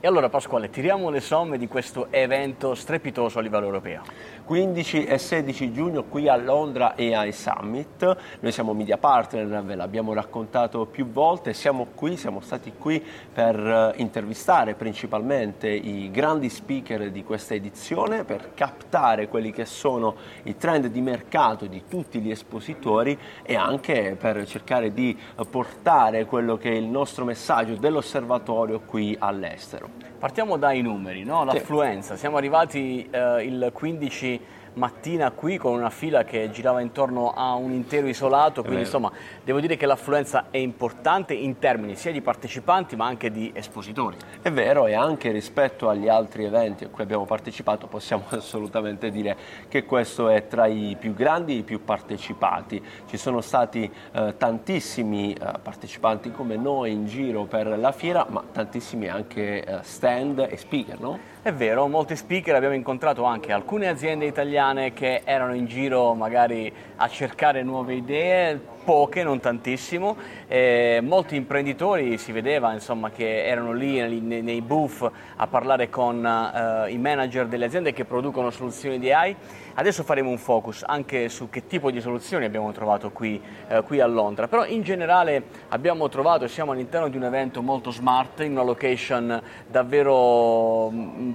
E allora Pasquale, tiriamo le somme di questo evento strepitoso a livello europeo. 15 e 16 giugno qui a Londra AI Summit, noi siamo media partner, ve l'abbiamo raccontato più volte, siamo stati qui per intervistare principalmente i grandi speaker di questa edizione, per captare quelli che sono i trend di mercato di tutti gli espositori e anche per cercare di portare quello che è il nostro messaggio dell'osservatorio qui all'estero. Partiamo dai numeri, no? L'affluenza, siamo arrivati il 15 mattina qui con una fila che girava intorno a un intero isolato, quindi insomma devo dire che l'affluenza è importante in termini sia di partecipanti ma anche di espositori. È vero, e anche rispetto agli altri eventi a cui abbiamo partecipato possiamo assolutamente dire che questo è tra i più grandi e i più partecipati. Ci sono stati tantissimi partecipanti come noi in giro per la fiera, ma tantissimi anche stand e speaker, no? È vero, molti speaker, abbiamo incontrato anche alcune aziende italiane che erano in giro magari a cercare nuove idee, poche, non tantissimo, molti imprenditori si vedeva insomma che erano lì nei booth a parlare con i manager delle aziende che producono soluzioni di AI. Adesso faremo un focus anche su che tipo di soluzioni abbiamo trovato qui a Londra, però in generale abbiamo trovato e siamo all'interno di un evento molto smart, in una location davvero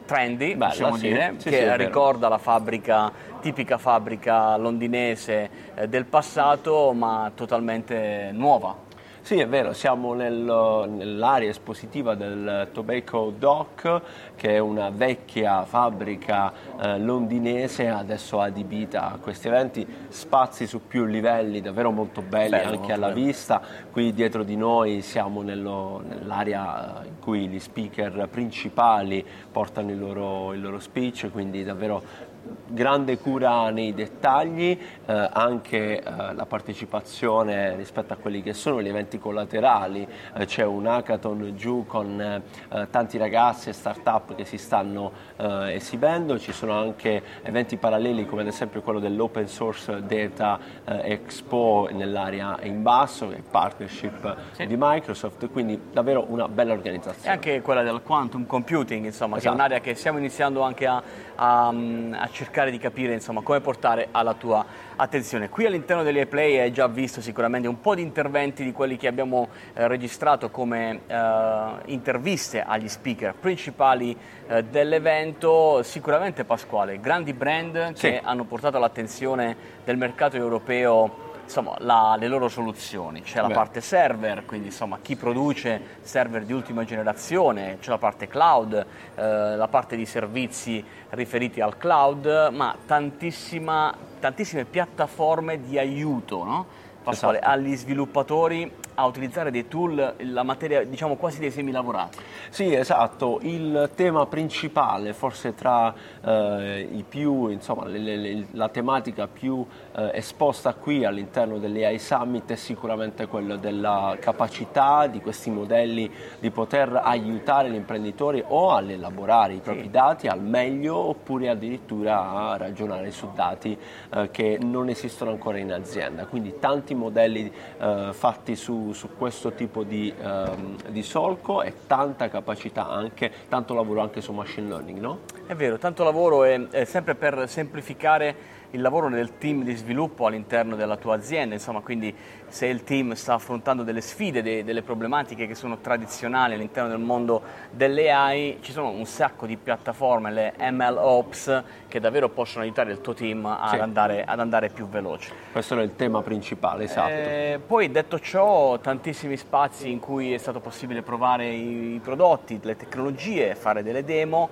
trendy, possiamo dire, che ricorda la tipica fabbrica londinese del passato, ma totalmente nuova. Sì, è vero, siamo nell'area espositiva del Tobacco Dock, che è una vecchia fabbrica londinese, adesso adibita a questi eventi, spazi su più livelli, davvero molto belli, bello, anche alla vista. Qui dietro di noi siamo nell'area in cui gli speaker principali portano il loro speech, quindi davvero grande cura nei dettagli, anche la partecipazione rispetto a quelli che sono gli eventi collaterali, c'è un hackathon giù con tanti ragazzi e start-up che si stanno esibendo, ci sono anche eventi paralleli come ad esempio quello dell'Open Source Data Expo nell'area in basso, che è partnership di Microsoft, quindi davvero una bella organizzazione. E anche quella del quantum computing, insomma, esatto, che è un'area che stiamo iniziando anche a cercare di capire insomma come portare alla tua attenzione. Qui all'interno degli play hai già visto sicuramente un po' di interventi di quelli che abbiamo registrato come interviste agli speaker principali dell'evento. Sicuramente Pasquale, grandi brand che hanno portato all'attenzione del mercato europeo insomma le loro soluzioni, c'è la parte server, quindi insomma chi produce server di ultima generazione, c'è la parte cloud, la parte di servizi riferiti al cloud, ma tantissime piattaforme di aiuto, no? Pasquale, agli sviluppatori a utilizzare dei tool, la materia diciamo quasi dei semilavorati. Sì, esatto, il tema principale forse tra i più, insomma la tematica più esposta qui all'interno dell'AI Summit è sicuramente quella della capacità di questi modelli di poter aiutare gli imprenditori o all'elaborare i propri dati al meglio oppure addirittura a ragionare su dati che non esistono ancora in azienda, quindi tanti modelli fatti su questo tipo di solco e tanta capacità, anche tanto lavoro anche su machine learning, no? È vero, tanto lavoro è sempre per semplificare il lavoro del team di sviluppo all'interno della tua azienda, insomma, quindi se il team sta affrontando delle sfide, delle problematiche che sono tradizionali all'interno del mondo delle AI, ci sono un sacco di piattaforme, le ML Ops, che davvero possono aiutare il tuo team ad andare più veloce. Questo era il tema principale, esatto. Poi detto ciò, tantissimi spazi in cui è stato possibile provare i prodotti, le tecnologie, fare delle demo,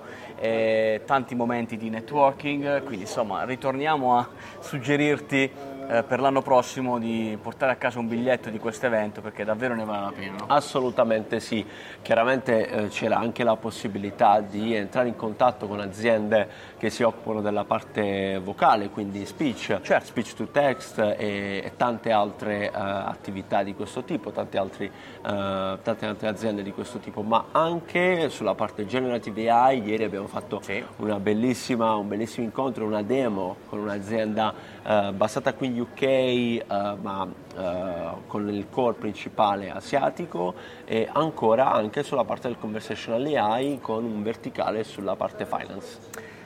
tanti momenti di networking, quindi insomma ritorniamo a suggerirti per l'anno prossimo di portare a casa un biglietto di questo evento, perché davvero ne vale la pena, no? Assolutamente sì, chiaramente c'era anche la possibilità di entrare in contatto con aziende che si occupano della parte vocale, quindi speech, speech to text e tante altre attività di questo tipo, tante altre aziende di questo tipo, ma anche sulla parte generative AI. Ieri abbiamo fatto un bellissimo incontro, una demo con un'azienda basata qui in UK, ma con il core principale asiatico, e ancora anche sulla parte del conversational AI con un verticale sulla parte finance.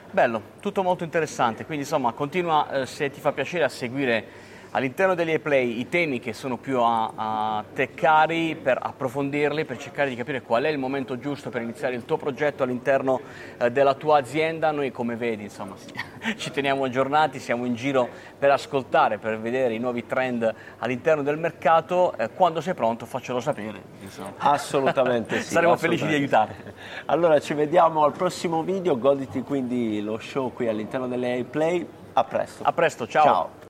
Bello, tutto molto interessante, quindi insomma continua, se ti fa piacere, a seguire all'interno degli Eplay i temi che sono più a te cari, per approfondirli, per cercare di capire qual è il momento giusto per iniziare il tuo progetto all'interno della tua azienda. Noi, come vedi, insomma, ci teniamo aggiornati, siamo in giro per ascoltare, per vedere i nuovi trend all'interno del mercato. Quando sei pronto, faccelo sapere, insomma. Assolutamente sì. Saremo assolutamente felici di aiutare. Allora, ci vediamo al prossimo video, goditi quindi lo show qui all'interno delle Eplay. A presto. A presto, ciao. Ciao.